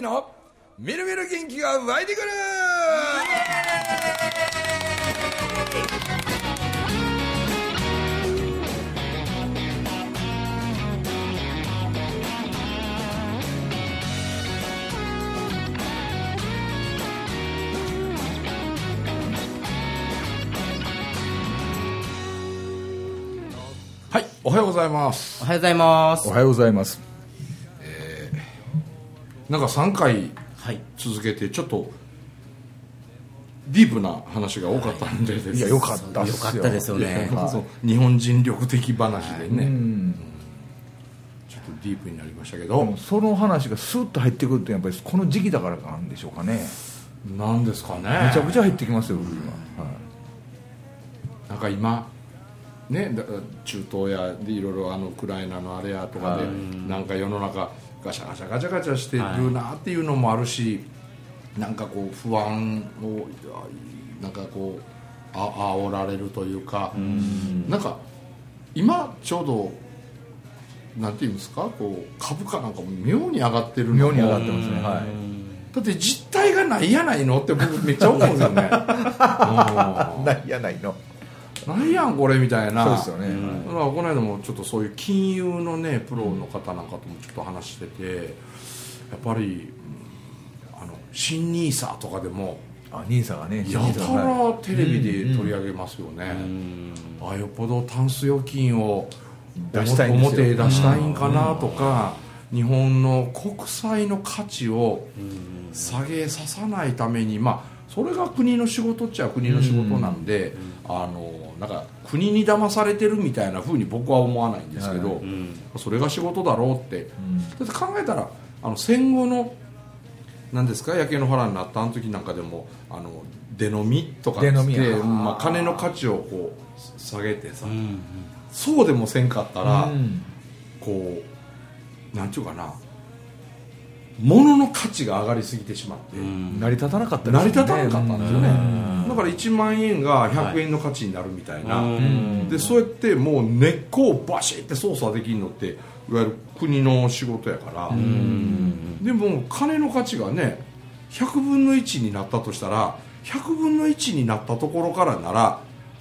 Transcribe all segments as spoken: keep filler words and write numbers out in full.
輝のみるみる元気が湧いてくる。はい、おはようございます。おはようございます。おはようございます。えー、なんかさんかい続けてちょっとディープな話が多かったんで、はい、いや良かったですよ。良かったですよね。そう日本人力的話でね、はい、うんちょっとディープになりましたけど、その話がスーッと入ってくるとやっぱりこの時期だからなんでしょうかね。なんですかね。めちゃくちゃ入ってきますよ僕今、はい、なんか今ね、中東やでいろいろあのウクライナのあれやとかでなんか世の中ガシャガシャガチャガチャしてるなっていうのもあるし、なんかこう不安をなんかこうあ煽られるというか、なんか今ちょうどなんていうんですか、こう株価なんか妙に上がってるのも妙に上がってますね。はい、だって実態がないやないのって僕めっちゃ思うんですよね。ないやないのなんやんこれみたいな。そうですよね。だからこの間もちょっとそういう金融のねプロの方なんかともちょっと話してて、やっぱり、うん、あの新ニーサとかでもあニーサがねやたらテレビで取り上げますよね、うんうん、あよっぽどタンス預金を出したいんですよ。表出したいんかなとか、うんうん、日本の国債の価値を下げささないために、まあそれが国の仕事っちゃ国の仕事なんで、うんうん、あのなんか国に騙されてるみたいな風に僕は思わないんですけど、はいうん、それが仕事だろうって、うん、だって考えたらあの戦後の何ですか焼け野原になったあの時なんかでもあの出飲みとかって、まあ、金の価値をこう下げてさ、うんうん、そうでもせんかったら、うん、こうなんていうかな物の価値が上がりすぎてしまって成り立たなかったんですよね。だからいちまん円がひゃくえんの価値になるみたいな、はい、でそうやってもう根っこをバシッて操作できるのっていわゆる国の仕事やから、うんでも金の価値がねひゃくぶんのいちになったとしたらひゃくぶんのいちになったところからなら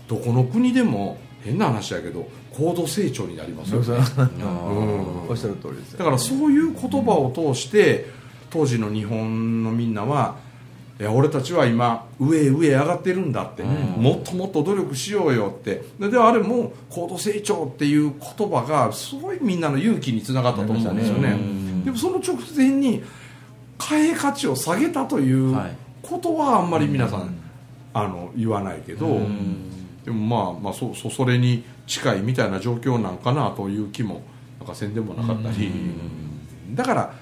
どこの国でも変な話やけど高度成長になりますよね。おっしゃる通りです、ね、だからそういう言葉を通して当時の日本のみんなはいや俺たちは今上へ上へ上がってるんだって、うん、もっともっと努力しようよって。であれも高度成長っていう言葉がすごいみんなの勇気につながったと思うんですよね、うん、でもその直前に貨幣価値を下げたということはあんまり皆さん、うん、あの言わないけど、うんでもまあまあ そ, そ, それに近いみたいな状況なんかなという気もなんかせんでもなかったり、うんだから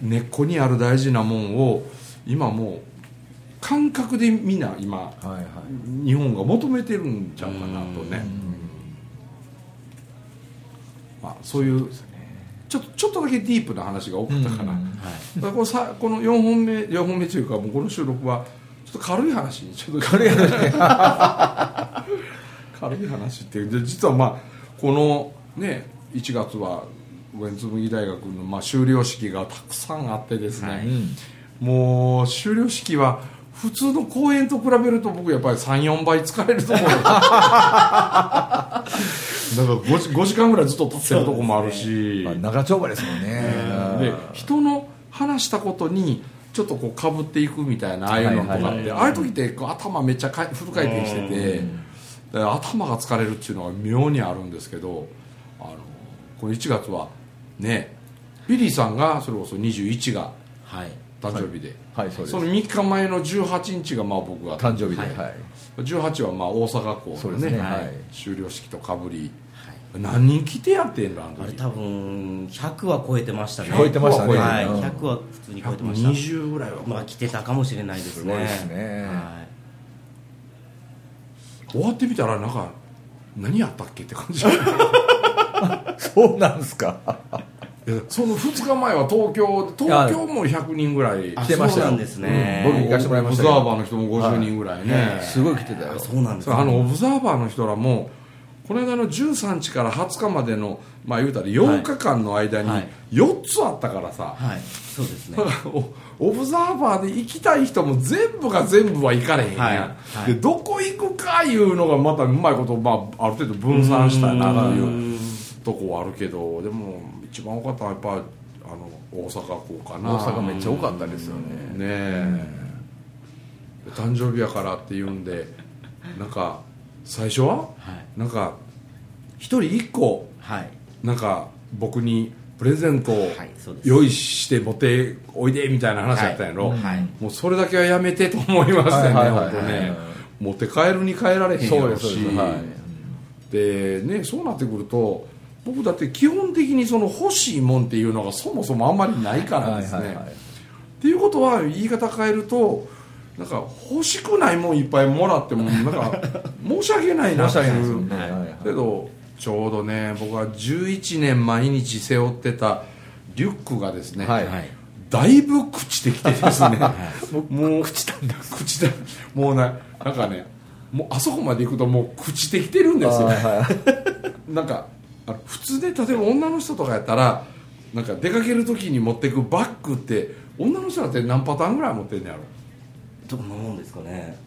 根っこにある大事なもんを今もう感覚でみんな今、はいはい、日本が求めてるんちゃうかなとね、うんまあ、そういう、そうですね、ちょっとちょっとだけディープな話が多かったかな、うんはい、だからこれさこのよんほんめよんほんめというかもうこの収録はちょっと軽い話にちょっと軽い話軽い話ってで実はまあこのねいちがつはウェンツムギ大学のまあ修了式がたくさんあってですね、はい、もう修了式は普通の公演と比べると僕やっぱり さん,よん 倍疲れると思うなんか 5, ごじかんぐらいずっと立ってるとこもあるし、ねまあ、長丁場ですもんね、うん、で人の話したことにちょっとこうかぶっていくみたいなああいうのとかってああいう時って頭めっちゃフル回転してて頭が疲れるっていうのが妙にあるんですけど、あのこのいちがつはねビリーさんがそれこそにじゅういちが誕生日でそのみっかまえのじゅうはちにちがまあ僕が誕生日でじゅうはちはまあ大阪校のね修了式とかぶり何人来てやってんのあれ多分ひゃくは超えてましたね。超えてましたね。はい、ひゃくは普通に超えてました。ひゃくにじゅうぐらいはまあ来てたかもしれないですね。すごいですね。はい、終わってみたらなんか何やったっけって感じ。そうなんですか。そのふつかまえは東京東京もひゃくにんぐらい来てましたよ。そうなんですね。僕行かせてもらいましたけど。オブザーバーの人もごじゅうにんぐらいね。はい、すごい来てたよ。そうなんですね。あのオブザーバーの人らも。この間のじゅうさんにちからはつかまでの、まあ、言うたらようかかんの間によっつあったからさ、はいはい、そうですね。オブザーバーで行きたい人も全部が全部は行かれへんやん、はいはい、でどこ行くかいうのがまたうまいこと、まあ、ある程度分散したいなというとこはあるけど、でも一番多かったのはやっぱあの大阪こうかな。大阪めっちゃ多かったですよね。ねえ、誕生日やからって言うんでなんか最初は、はい、なんか一人一個、はい、なんか僕にプレゼントを用意して持っておいでみたいな話だったんやろ、はいはい、もうそれだけはやめてと思いましたね、はいはいはいはい、本当ね、持って帰るに帰られへんやろし、そうです、はい、でね、そうなってくると僕だって基本的にその欲しいもんっていうのがそもそもあんまりないからですね、はいはいはいはい、っていうことは言い方変えるとなんか欲しくないもんいっぱいもらってもなんか申し訳ないなっていうけど、ちょうどね僕はじゅういちねん毎日背負ってたリュックがですね、はいはい、だいぶ朽ちてきてですねもう朽ちたんだ朽ちたもうな、なんかねもうあそこまで行くともう朽ちてきてるんですよね、はい、なんか普通で例えば女の人とかやったらなんか出かける時に持ってくバッグって女の人だって何パターンぐらい持ってんのやろ。どんなもんですかね、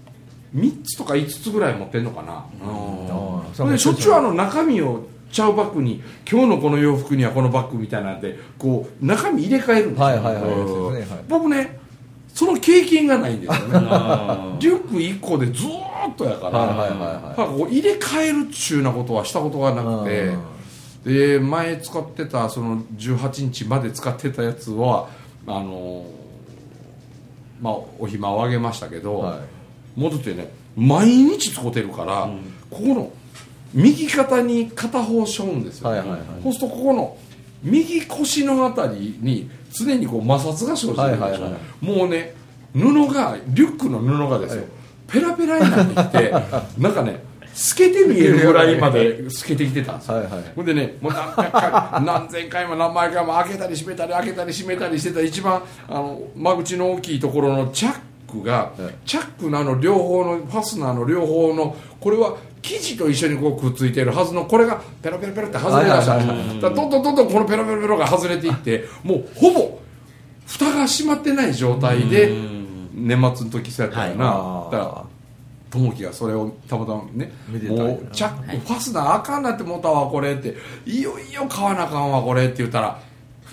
みっつとかいつつぐらい持ってんのかな、うん、うん、でしょっちゅうあの中身をちゃうバッグに今日のこの洋服にはこのバッグみたいなんでこう中身入れ替えるんですよ、はいはいはいはい、僕ねその経験がないんですよねリュックいっこでずーっとやから、はいはいはいはい、こう入れ替えるっちゅうなことはしたことがなくて、で前使ってたそのじゅうはちにちまで使ってたやつはあのーまあ、お暇をあげましたけど、はい、もうだってね毎日使ってるから、うん、ここの右肩に片方しょうんですよね、はいはいはい、そうするとここの右腰のあたりに常にこう摩擦が生じてるでしょ、はいはいはい、もうね布がリュックの布がですよ、はい、ペラペラになってきてなんかね透けて見えるぐらいまで透けてきてたんですよ、はいはい、ほんでねもう 何, 回何千回も何万回も開けたり閉めたり開けたり閉めたりしてた一番あの間口の大きいところのチャックが、はい、チャックのあの両方のファスナーの両方のこれは生地と一緒にこうくっついているはずのこれがペロペロペロって外れだした、はいはいはいはい、だどんどんどんどんこのペロペロペロが外れていってもうほぼ蓋が閉まってない状態で年末の時そうやったよな、はい、だからともきがそれをたまたまねもうチャック、はい、ファスナーあかんなってもうたわこれっていよいよ買わなあかんわこれって言ったら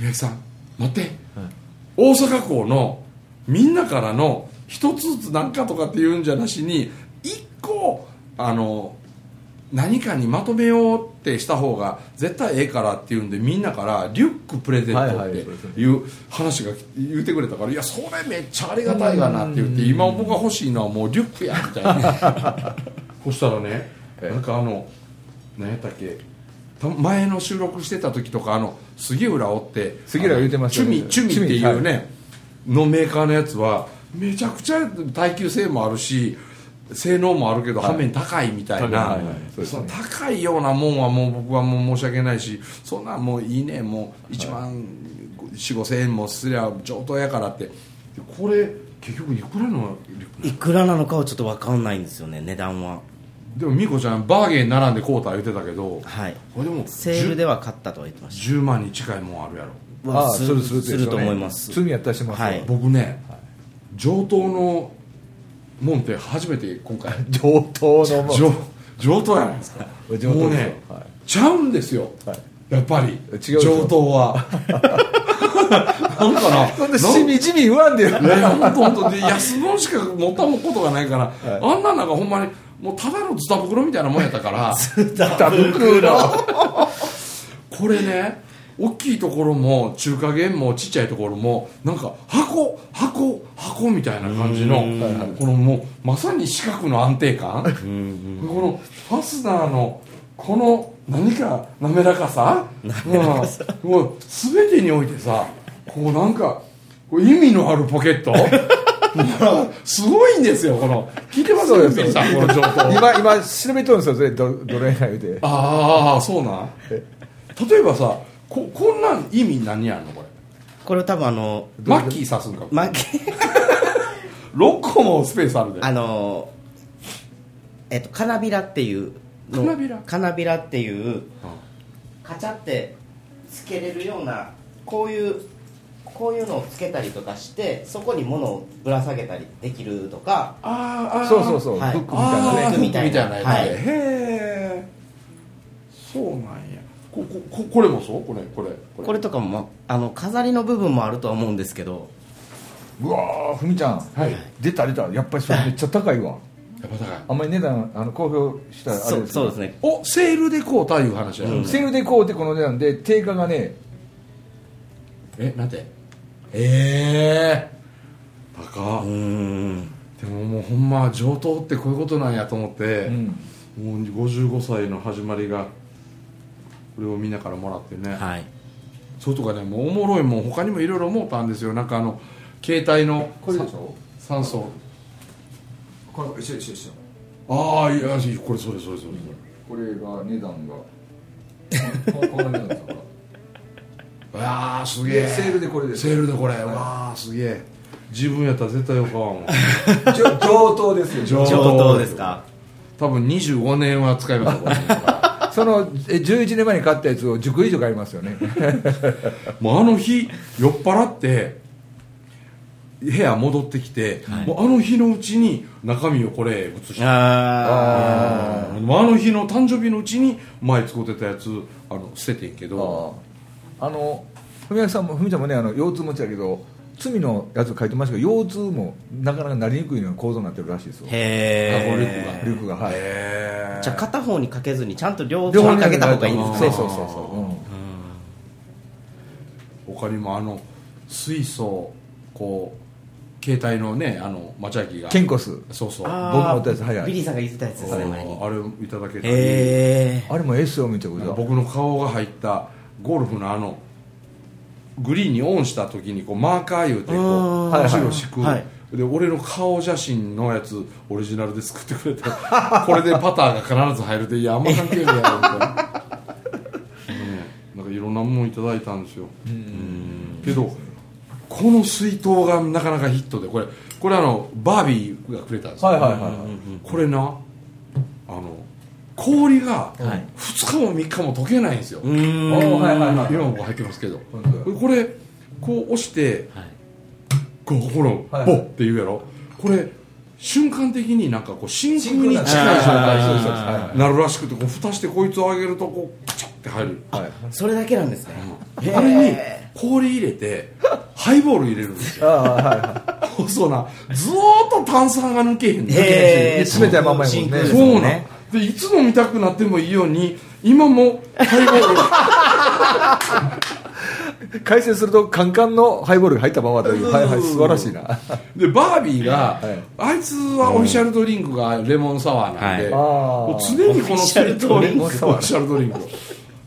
宮城さん待って、はい、大阪港のみんなからの一つずつなんかとかって言うんじゃなしに一個あの何かにまとめようってした方が絶対ええからっていうんでみんなからリュックプレゼントっていう話が言ってくれたから、いやそれめっちゃありがたいわなって言って今僕が欲しいのはもうリュックやみたいなそしたらねなんかあの何やったっけ前の収録してた時とかあの杉浦おって杉浦言ってましたね、チュミチュミっていうねのメーカーのやつはめちゃくちゃ耐久性もあるし性能もあるけど反面高いみたいな、高いようなもんはもう僕はもう申し訳ないし、そんなんもういいねもういちまん よんせんごせんえんもすりゃ上等やからって、これ結局いくらのいくらなのかはちょっと分かんないんですよね、値段は。でも美子ちゃんバーゲン並んで買うた言ってたけど、はい、これでもセールでは買ったとは言ってました。じゅうまんに近いもんあるやろ。ああするするすると思います。罪やったりします、はい。僕ね上等のもんって初めて今回上等のもん上, 上等やないですか上等もうね、はい、ちゃうんですよ、はい、やっぱり違う上等はなんかなそんでしみじみ言わんでよね本当本当で安物しか持ったことがないから、はい、あんななんかほんまにもうただのズタ袋みたいなもんやったからズタ袋これね大きいところも中華圏もちっちゃいところもなんか箱箱箱みたいな感じのこのもうまさに四角の安定感このファスナーのこの何か滑らかさ滑らかさ、うん、全てにおいてさこうなんかこう意味のあるポケットすごいんですよこの聞いてますよ皆さんこの情報今今調べとるんですよどどれないでああそうなん例えばさこ, こんなん意味何やんのこれこれ多分あのマッキー刺すんかマッキーろっこもスペースあるであのえっとカナビラっていうの金びら、金びらっていうカチャってつけれるようなこういうこういうのをつけたりとかしてそこに物をぶら下げたりできるとか、ああそうそうそう、はい、ブックみたいなね、はい、へーそうなんや。 こ, こ, これもそうこれこれこ れ, これとかも、まあの飾りの部分もあるとは思うんですけど、うわーふみちゃん、はい、出た出た、やっぱりそれめっちゃ高いわ、はいあんまり値段あの公表したらあれですけど、そうですね、おセールでこうという話や、うん、セールでこうってこの値段で定価がねえなんてええー、高っ、うーんでももうほんま上等ってこういうことなんやと思って、うん、もうごじゅうごさいの始まりがこれをみんなからもらってね、はい、そうとかねもうおもろいもん他にもいろいろ思ったんですよ。なんかあの携帯のこれでしょ酸素一緒一緒一緒、ああいやこれそれそれそれこれが値段がこんな値段だからうわーすげえセールでこれです、セールでこれ、はい、うわーすげえ自分やったら絶対よかわんもん上等ですよ、上等ですか、多分にじゅうごねんは使えますそのじゅういちねんまえに買ったやつをじゅっこ以上買いますよねもうあの日酔っ払って部屋戻ってきて、はい、もうあの日のうちに中身をこれ写して、あああの日の誕生日のうちに前使ってたやつあの捨ててんけど、ああのふみさんもふみちゃんもねあの腰痛持ちだけど罪のやつ書いてましたけど腰痛もなかなかなりにくいの構造になってるらしいですよ。へえリュックがはいへじゃあ片方にかけずにちゃんと両方にかけた方がいいんですね。そうそうそうそう、うん、他にもあの水素こう携帯のねあのマチャキがケンコスそうそう僕のやつ早いビリーさんが言ってたやつですね前にあれをいただけたりあれも S を見てください。僕の顔が入ったゴルフのあのグリーンにオンした時にこうマーカー言うてこう足を敷く、はいはい、で俺の顔写真のやつオリジナルで作ってくれたこれでパターが必ず入るでいやあんま関係ないやろみたいな、なんかいろんなものいただいたんですよ。うんうんけどこの水筒がなかなかヒットでこれこれあのバービーがくれたんですよ、はいはいはいはい、これなあの氷がふつかもみっかも溶けないんですよ、はい、はいはいはい今も入ってますけどこれこう押して、はい、こうほらボッって言うやろこれ瞬間的になんかこう真空に近い状態になるらしくてこう蓋してこいつを上げるとこうカチャって入る、はい、それだけなんですね、うん、あれに氷入れてハイボール入れるんですよ。あ、はいはい、そうなずーっと炭酸が抜けへんだけだし、全てはまんまやもんね。そうね。でいつ飲みたくなってもいいように今もハイボール解説するとカンカンのハイボールが入ったままという。はいはい素晴らしいな。でバービーが、はい、あいつはオフィシャルドリンクがレモンサワーなんで、はい、常にこの水筒レモンサワーオフィシャルドリンク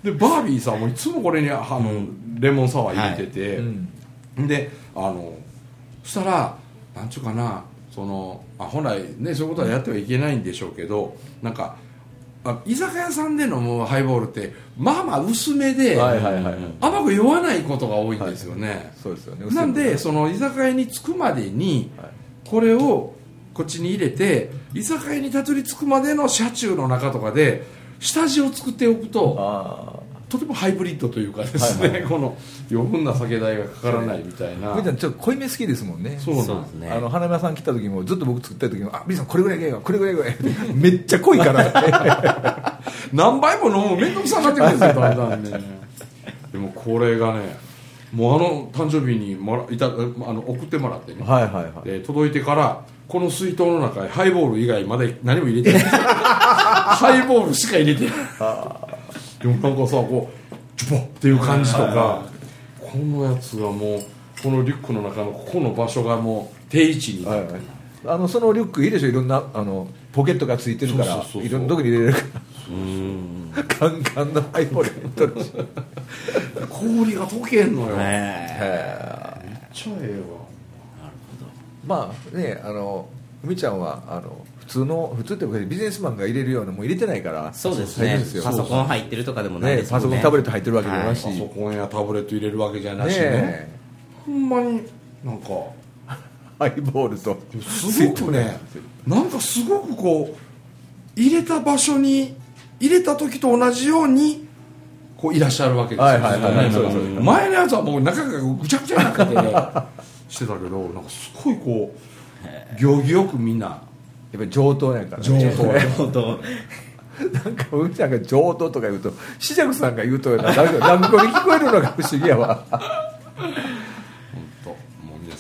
でバービーさんもいつもこれにあの、うん、レモンサワー入れてて、はいうん、であのそしたらなんちゅうかなそのあ本来ねそういうことはやってはいけないんでしょうけどなんかあ居酒屋さんで飲むハイボールってまあまあ薄めで、はいはいはい、甘く酔わないことが多いんですよね、はい、そうですよね。なんでその居酒屋に着くまでに、はい、これをこっちに入れて居酒屋にたどり着くまでの車中の中とかで下地を作っておくとあとてもハイブリッドというかですね、はいはい、この余分な酒代がかからないみたいな。ふみちゃんちょっと濃いめ好きですもんね。そうなんですね。あの花村さん来た時もずっと僕作った時もあビリーさんこれぐらいがいいわこれぐらいがいいってめっちゃ濃いから何杯も飲む面倒くさになってくるんですよだんだんねでもこれがねもうあの誕生日にもらいたあの送ってもらってね、はいはいはい、で届いてからこの水筒の中にハイボール以外まだ何も入れてないハイボールしか入れてないでもなんかさこうチュポッっていう感じとか、はいはいはい、このやつがもうこのリュックの中のここの場所がもう定位置になって、はいはい、あのそのリュックいいでしょいろんなあのポケットがついてるからいろんなとこに入れるからうんカンカンのハイボール入っとるし氷が溶けんのよ、ね、へめっちゃええわ。まあねあのふみちゃんはあの普通の普通ってビジネスマンが入れるようなもう入れてないからそうですねですよ。パソコン入ってるとかでもないですもんね。パソコンタブレット入ってるわけじゃないし、はい、パソコンやタブレット入れるわけじゃないし ね, ねほんまになんかハイボールとすごくねなんかすごくこう入れた場所に入れた時と同じようにこういらっしゃるわけですよ、はいはいはいはい、そうですね、前のやつはもう中がぐちゃぐちゃなくて、ね、してたけど、なんかすごいこう行儀よくみんなやっぱり上等やから、ね、上等なんかうんちゃんが上等とか言うと紫尺さんが言うとランクに聞こえるのが不思議やわ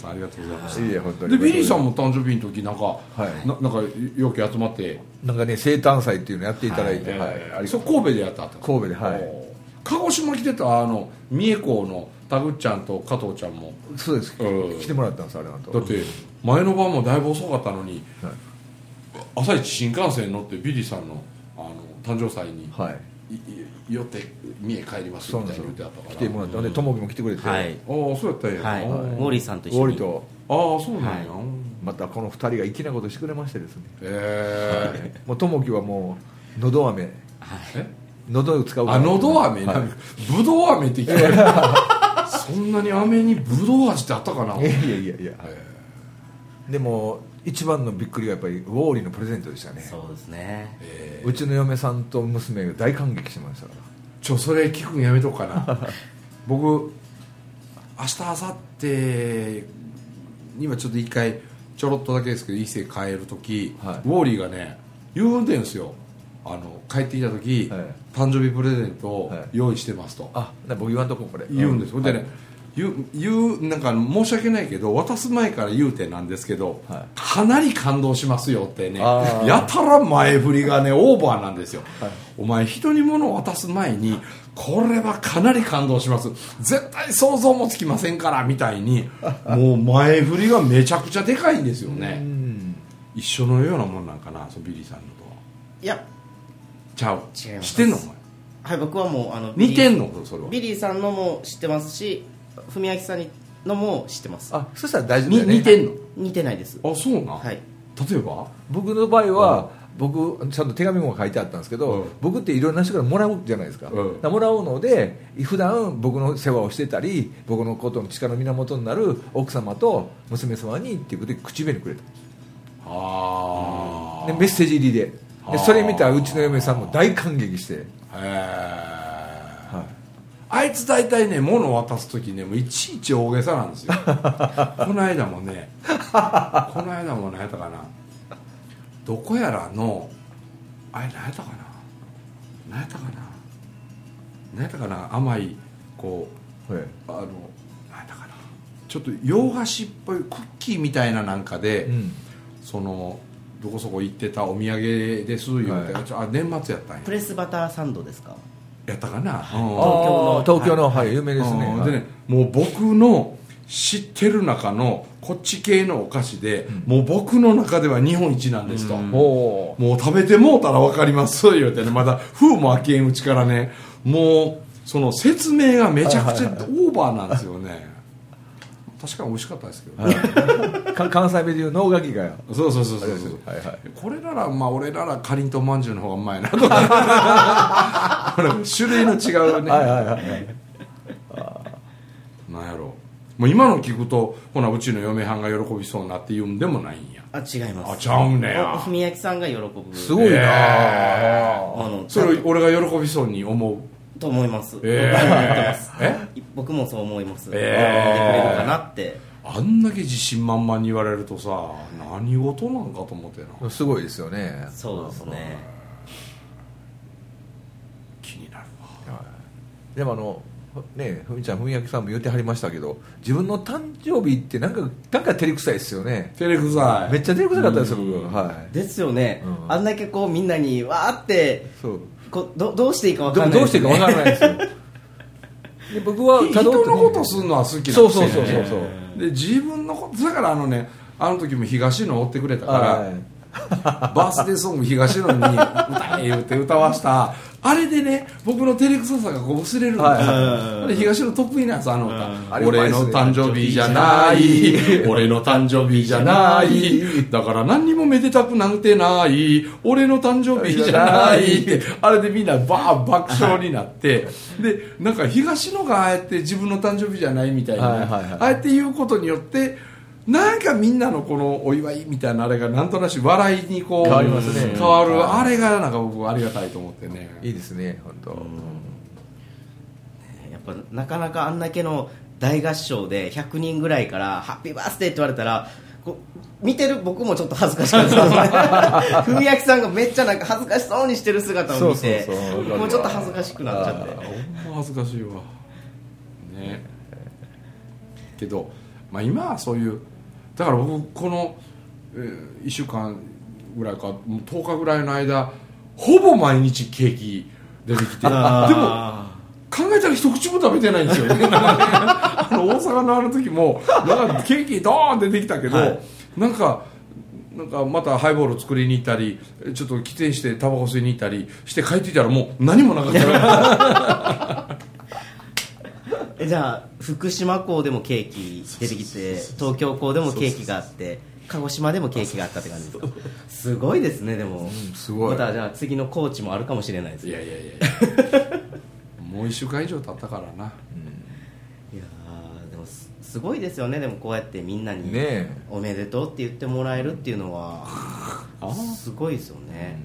ありがとうございます。いい本当にでビリーさんも誕生日の時なんか、はい、な, なんかよく集まってなんかね生誕祭っていうのやっていただいて、はいはいはい、そ神戸でやったと神戸で、はい、鹿児島来てたあの三重港の田口ちゃんと加藤ちゃんもそうです、うん、来てもらったんですあれなんとだって前の晩もだいぶ遅かったのに、はい、朝一新幹線に乗ってビリーさん の, あの誕生祭に、はい寄って三重帰りますみたいな言ってあったから来てもらったので友樹も来てくれて、はい、ああそうやったんや、はい、ウォーリーさんと一緒にウォーリーとああそうなんや、はい、またこのふたりが粋なことしてくれましてですねへえ友樹はもうのど飴のどを使うあのど飴なんかぶどう飴って聞こえるそんなに飴にぶどう味ってあったかないやいやいやでも一番のびっくりがやっぱりウォーリーのプレゼントでしたね。そうですね、えー、うちの嫁さんと娘が大感激しましたからちょそれ聞くんやめとくかな僕明日明後日今ちょっと一回ちょろっとだけですけど伊勢帰るとき、はい、ウォーリーがね言うんでんすよあの帰ってきたとき、はい、誕生日プレゼントを用意してますと、はい、あ僕言わんとここれ言うんです、うん、でね、はい言うなんか申し訳ないけど渡す前から言うてなんですけど、はい、かなり感動しますよってねやたら前振りがねオーバーなんですよ、はい、お前人に物を渡す前にこれはかなり感動します絶対想像もつきませんからみたいにもう前振りがめちゃくちゃでかいんですよねうん一緒のようなもんなんかなそのビリーさんのとはいやちゃう違いますしてんのお前はい僕はもうあの似てんのそれはビリーさんのも知ってますし文明さんのも知ってますあそしたら大丈夫だね似てんの似てないですあそうな、はい、例えば僕の場合は、うん、僕ちゃんと手紙も書いてあったんですけど、うん、僕っていろんな人からもらうじゃないですか、うん、だからもらうので普段僕の世話をしてたり僕のことの力の源になる奥様と娘様にっていうことで口紅くれたあ、うん、でメッセージ入り で, でそれ見たうちの嫁さんも大感激してへえあいつ大体ね物を渡す時ねもういちいち大げさなんですよこの間もねこの間も何やったかなどこやらのあれ何やったかな何やったかな何やったかな甘いこう、はい、あの何やったかなちょっと洋菓子っぽいクッキーみたいななんかで、うん、そのどこそこ行ってたお土産ですよみたいな、はい、あ年末やったんやプレスバターサンドですかやったかな、はい、東京の、はいはい、有名ですね、でね、もう僕の知ってる中のこっち系のお菓子で、うん、もう僕の中では日本一なんですと、うん、もう食べてもうたら分かりますよって、ね、まだ封も開けんうちからねもうその説明がめちゃくちゃオーバーなんですよね、はいはいはい、確かに美味しかったですけど、ねはい、関西弁でいう能書きがよそうそうそうそうそう、はいはい、これならまあ俺ならかりんとうまんじゅうの方がうまいなと種類の違うねはいはいはい、はい、あなんやろうもう今の聞くとほなうちの嫁はんが喜びそうなって言うんでもないんやあ違いますあちゃうねや文明さんが喜ぶすごいな、えー、あのそれ俺が喜びそうに思うと思います、えー、え僕もそう思います、えー、見てくれるかなってあんだけ自信満々に言われるとさ何事なんかと思ってなすごいですよねそうですね気になるわ、はい、でもあのねふみちゃんふみやきさんも言ってはりましたけど自分の誕生日ってなんかなんか照れくさいですよね照れくさいめっちゃ照れくさかったですよ僕、はい、ですよね、うん、あんだけこうみんなにわーってそうこ ど, どうしていいか分からないですよ、ね、ど, どうしていいか分からないですよで僕は人のことするのは好きなんですよ、ね、そうそうそうそうそうで自分のことだからあのねあの時も東野追ってくれたから、はい、バースデーソング東野に歌え言って歌わしたあれでね僕の照れくささがこう薄れるんですよ、はい、で東野得意なんですあの歌あ、ね、俺の誕生日じゃない俺の誕生日じゃないだから何にもめでたくなんてない俺の誕生日じゃないってあれでみんなバー爆笑になって、はい、でなんか東野がああやって自分の誕生日じゃないみたいな、はいはいはい、ああやって言うことによってなんかみんなのこのお祝いみたいなあれがなんとなし笑いにこう変わりますね、変わるあれがなんか僕ありがたいと思ってね、いいですね本当、うん。やっぱなかなかあんだけの大合唱でひゃくにんぐらいからハッピーバースデーって言われたらこう見てる僕もちょっと恥ずかしかったですね。文明さんがめっちゃなんか恥ずかしそうにしてる姿を見てそうそうそうもうちょっと恥ずかしくなっちゃって、ほんま恥ずかしいわね。けど、まあ、今はそういうだから僕この、えー、いっしゅうかんぐらいかもうとおかぐらいの間ほぼ毎日ケーキ出てきて、でも考えたら一口も食べてないんですよ、ね、あの大阪のあの時もなんかケーキドーンって出てきたけど、はい、なんかなんかまたハイボール作りに行ったりちょっと帰省してタバコ吸いに行ったりして帰ってきたらもう何もなかったえじゃあ福島港でもケーキ出てきて東京港でもケーキがあって鹿児島でもケーキがあったって感じですか。すごいですね。でも、うん、すごい。またじゃあ次の高知もあるかもしれないですね。いやいやいやもういっしゅうかん以上経ったからな、うん、いやでも す, すごいですよね。でもこうやってみんなにおめでとうって言ってもらえるっていうのは、ね、すごいですよね、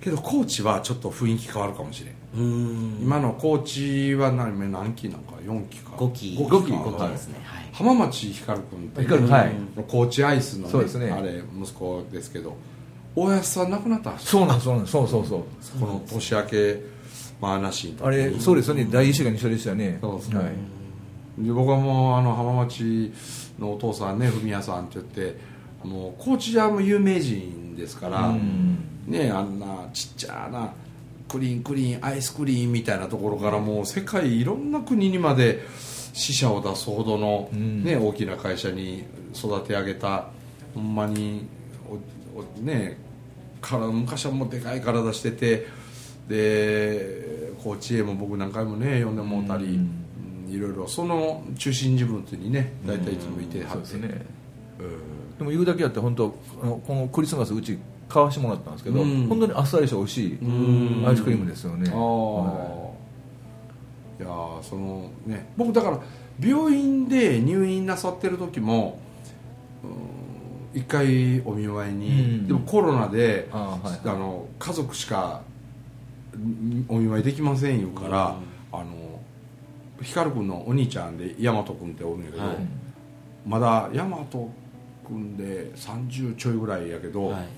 うん、けど高知はちょっと雰囲気変わるかもしれん。うーん今の高知は 何, 何期なんかよんきかごきごきですね、はい、浜町ひかる君っていう、はい、高知アイスの、ねね、あれ息子ですけど大安さん亡くなったんです。そうなんですそうそうそう。この年明けまあ、なしあれそうですよね、うん、第一週間に一緒でしたよね。そうですね、はい、で僕はもうあの浜町のお父さんね文也さんって言ってもう高知じゃも有名人ですから、うん、ねあんなちっちゃなクリーンクリーンアイスクリーンみたいなところからもう世界いろんな国にまで死者を出すほどの、ねうん、大きな会社に育て上げたほんまにおお、ね、から昔はもうでかい体しててで高知へも僕何回もね呼んでもうたり、うん、いろいろその中心自分にね大体いつもいてはって、うん で, ねうん、でも言うだけやって本当あのこのクリスマスうち買わしてもらったんですけど、うん、本当にあっさりして美味しい、うん、アイスクリームですよね、うん、あ、はい、いやそのね僕だから病院で入院なさってる時も、うん、一回お見舞いに、うん、でもコロナであ、はいはい、あの家族しかお見舞いできませんよから、うん、あの光くんのお兄ちゃんで大和くんっておるんやけど、はい、まだ大和くんでさんじゅうちょいぐらいやけど、はい、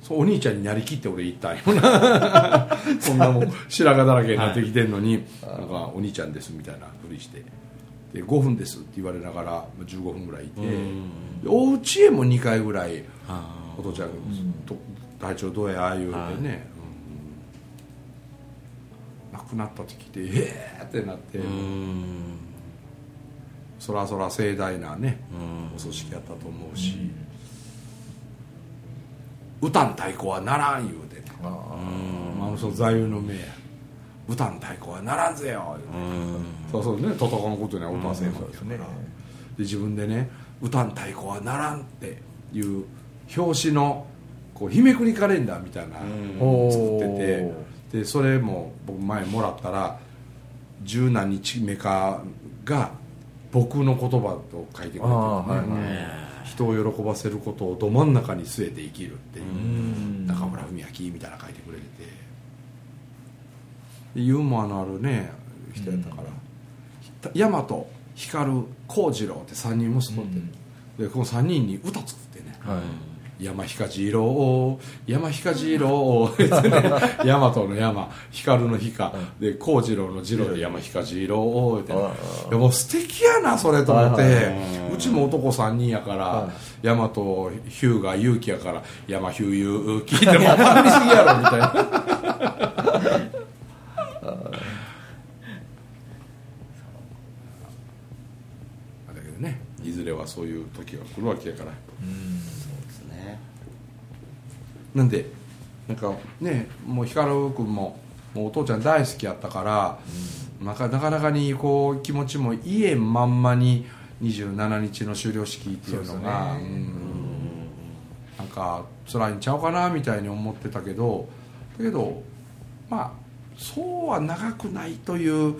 そうお兄ちゃんになりきって俺言ったんよなそんなもん白髪だらけになってきてんのに、はい、なんかお兄ちゃんですみたいなふりしてでごふんですって言われながらじゅうごふんぐらいいて、うん、でお家へもにかいぐらいお父ちゃん、うん、体調どうやああいうのでね、はい、亡くなった時ってえーってなって、うん、そらそら盛大なね、うん、お葬式やったと思うし、うん、歌ん太鼓はならん言うて、あうん、あの人座右の銘や歌ん太鼓はならんぜよ言うて、うん、そうそうね戦うことには歌わせんわけだから、うん、そうですね、で自分でね歌ん太鼓はならんっていう表紙のこう日めくりカレンダーみたいなのを作ってて、うんでそれも僕前もらったら十何日目かが僕の言葉と書いてくれてる、ねはいね、人を喜ばせることをど真ん中に据えて生きるっていう中村文明みたいなの書いてくれててユーモアのあるね人やったから、大和、光、幸次郎ってさんにん息子ってでこのさんにんに歌作ってね、はい、山光二郎山光二郎ヤマトの山光の光で幸次郎の次郎で山光二郎っていやもう素敵やなそれと思って、うちも男さんにんやからヤマトヒューが勇気やから山ヒュー勇気ってもうパン見すぎやろみたいなだけどね、いずれはそういう時が来るわけやから、うんなんでなんかねもう光くんももうお父ちゃん大好きやったから、うん、なかなかにこう気持ちもいえんまんまににじゅうしちにちの修了式っていうのがう、ね、うんうん、なんか辛いんちゃうかなみたいに思ってたけどだけどまあそうは長くないという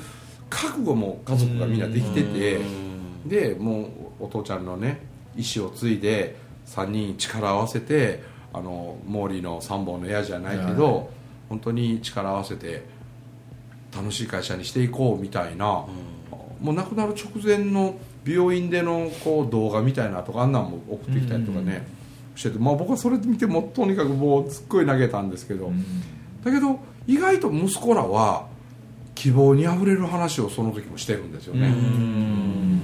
覚悟も家族がみんなできてて、うんうん、でもうお父ちゃんのね意思を継いでさんにん力を合わせてあのモーリーのさんぼんの矢じゃないけど、はい、本当に力を合わせて楽しい会社にしていこうみたいな、うん、もう亡くなる直前の病院でのこう動画みたいなとかあんなんも送ってきたりとかね、うん、してて、まあ、僕はそれ見てもとにかくもうすっごい投げたんですけど、うん、だけど意外と息子らは希望にあふれる話をその時もしてるんですよね。うん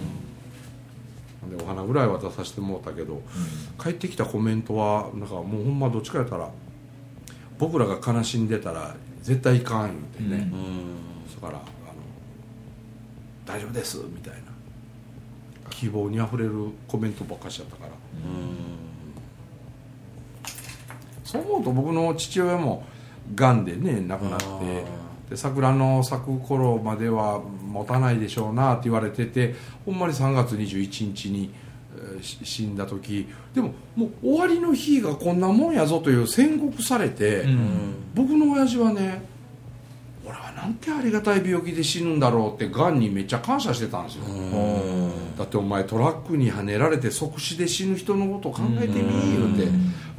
うん、でお花ぐらいは出させてもらったけど、うん、帰ってきたコメントはなんかもうほんまどっちかやったら僕らが悲しんでたら絶対いかんってね、うんうん、だからあの大丈夫ですみたいな希望にあふれるコメントばっかしちゃったから、うん、そう思うと僕の父親もがんでね亡くなってで桜の咲く頃までは持たないでしょうなって言われててほんまにさんがつにじゅういちにちに死んだ時でももう終わりの日がこんなもんやぞという宣告されて、うん、僕の親父はね俺はなんてありがたい病気で死ぬんだろうってがんにめっちゃ感謝してたんですよ。だってお前トラックにはねられて即死で死ぬ人のことを考えてみーって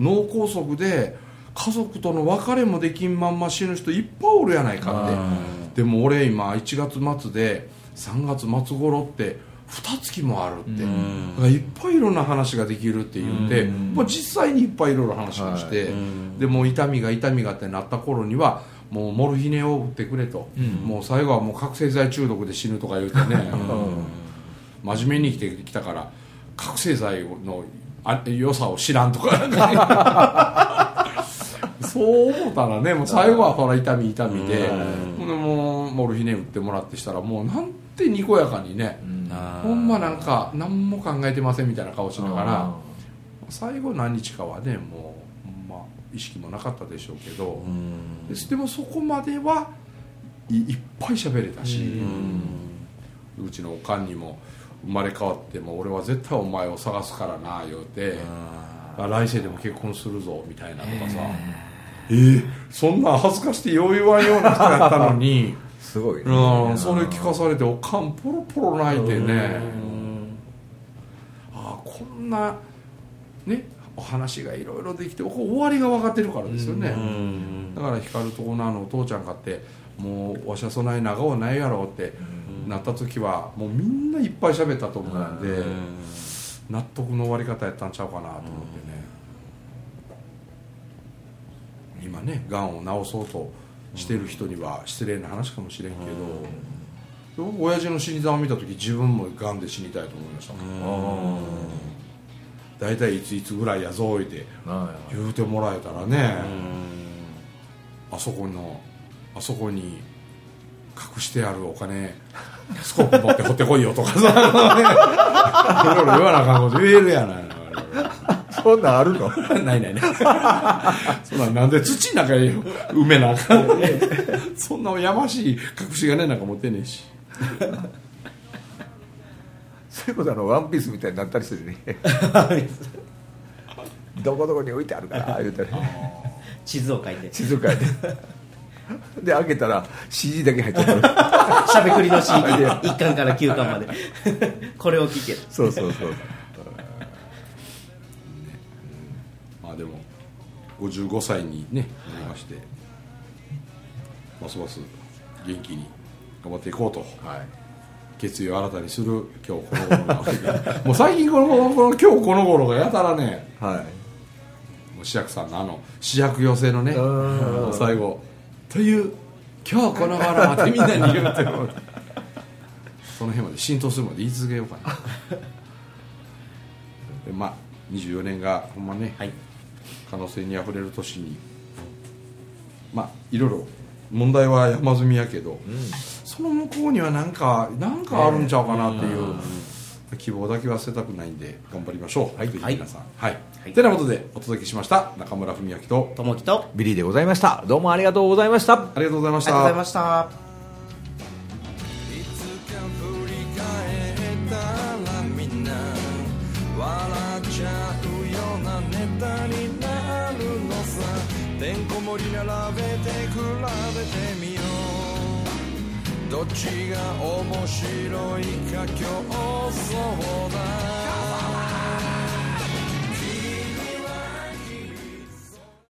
脳梗塞で家族との別れもできんまんま死ぬ人いっぱいおるやないかってでも俺今いちがつ末でさんがつ末頃ってふたつきもあるってうんだからいっぱいいろんな話ができるって言って、まあ、実際にいっぱいいろいろ話をして、はい、でもう痛みが痛みがってなった頃にはもうモルヒネを打ってくれと、うん、もう最後はもう覚醒剤中毒で死ぬとか言うてねうん真面目に生きてきたから覚醒剤の良さを知らんとかなんか、ね、そう思ったらねもう最後はほら痛み痛みでもうモルヒネ打ってもらってしたらもうなんてにこやかにね、うんほんまなんか何も考えてませんみたいな顔しながら最後何日かはねもうほんま意識もなかったでしょうけどうん で, でもそこまではい いっぱい喋れたしうんうちのおかんにも生まれ変わっても俺は絶対お前を探すからな言うて来世でも結婚するぞみたいなとかさえー、そんな恥ずかしい余裕はような人やったのにすごいね、うん、それ聞かされておかんポロポロ泣いてねああこんなねお話がいろいろできて終わりが分かってるからですよねだから光とオーナーのお父ちゃんかってもうわしゃそない長はないやろってなった時はもうみんないっぱい喋ったと思うんで納得の終わり方やったんちゃうかなと思ってね今ねがんを治そうとしてる人には失礼な話かもしれんけど、うん、親父の死にざまを見た時自分もがんで死にたいと思いました。だいたいいついつぐらいやぞいて言うてもらえたらね、うん、あそこのあそこに隠してあるお金スコップ持って掘ってこいよとかさ、ね、いろいろ言わなあかんこと言えるやないのそんなんあるのないないねそんなんなんで土の中に埋めなあかんねそんなやましい隠し金なんか持ってねえしそういうことあのワンピースみたいになったりしてねどこどこに置いてあるから言うたら地図を書いて地図を書いてで開けたら シーディー だけ入っちゃったしゃべくりの シーディー いっかんからきゅうかんまでこれを聞けるそうそうそうでもごじゅうごさいに、ね、なりまして、はい、ますます元気に頑張っていこうと、はい、決意を新たにする今日この頃がもう最近この頃この今日この頃がやたらね、はい、もう市役さんのあの市役寄せのね最後という今日この頃までみんなに言うてもその辺まで浸透するまで言い続けようかなで、まあ、にじゅうよねんがほんまね、はい可能性にあふれる年にまあいろいろ問題は山積みやけど、うん、その向こうには何か何かあるんちゃうかなっていう、えー、希望だけは捨てたくないんで頑張りましょう。はい、ぜひ皆さんはい、はいはい、てなことでお届けしました中村文明と友樹とビリーでございました。どうもありがとうございました。ありがとうございました。ありがとうございました。てんこ盛り並べて比べてみようどっちが面白いか競争だ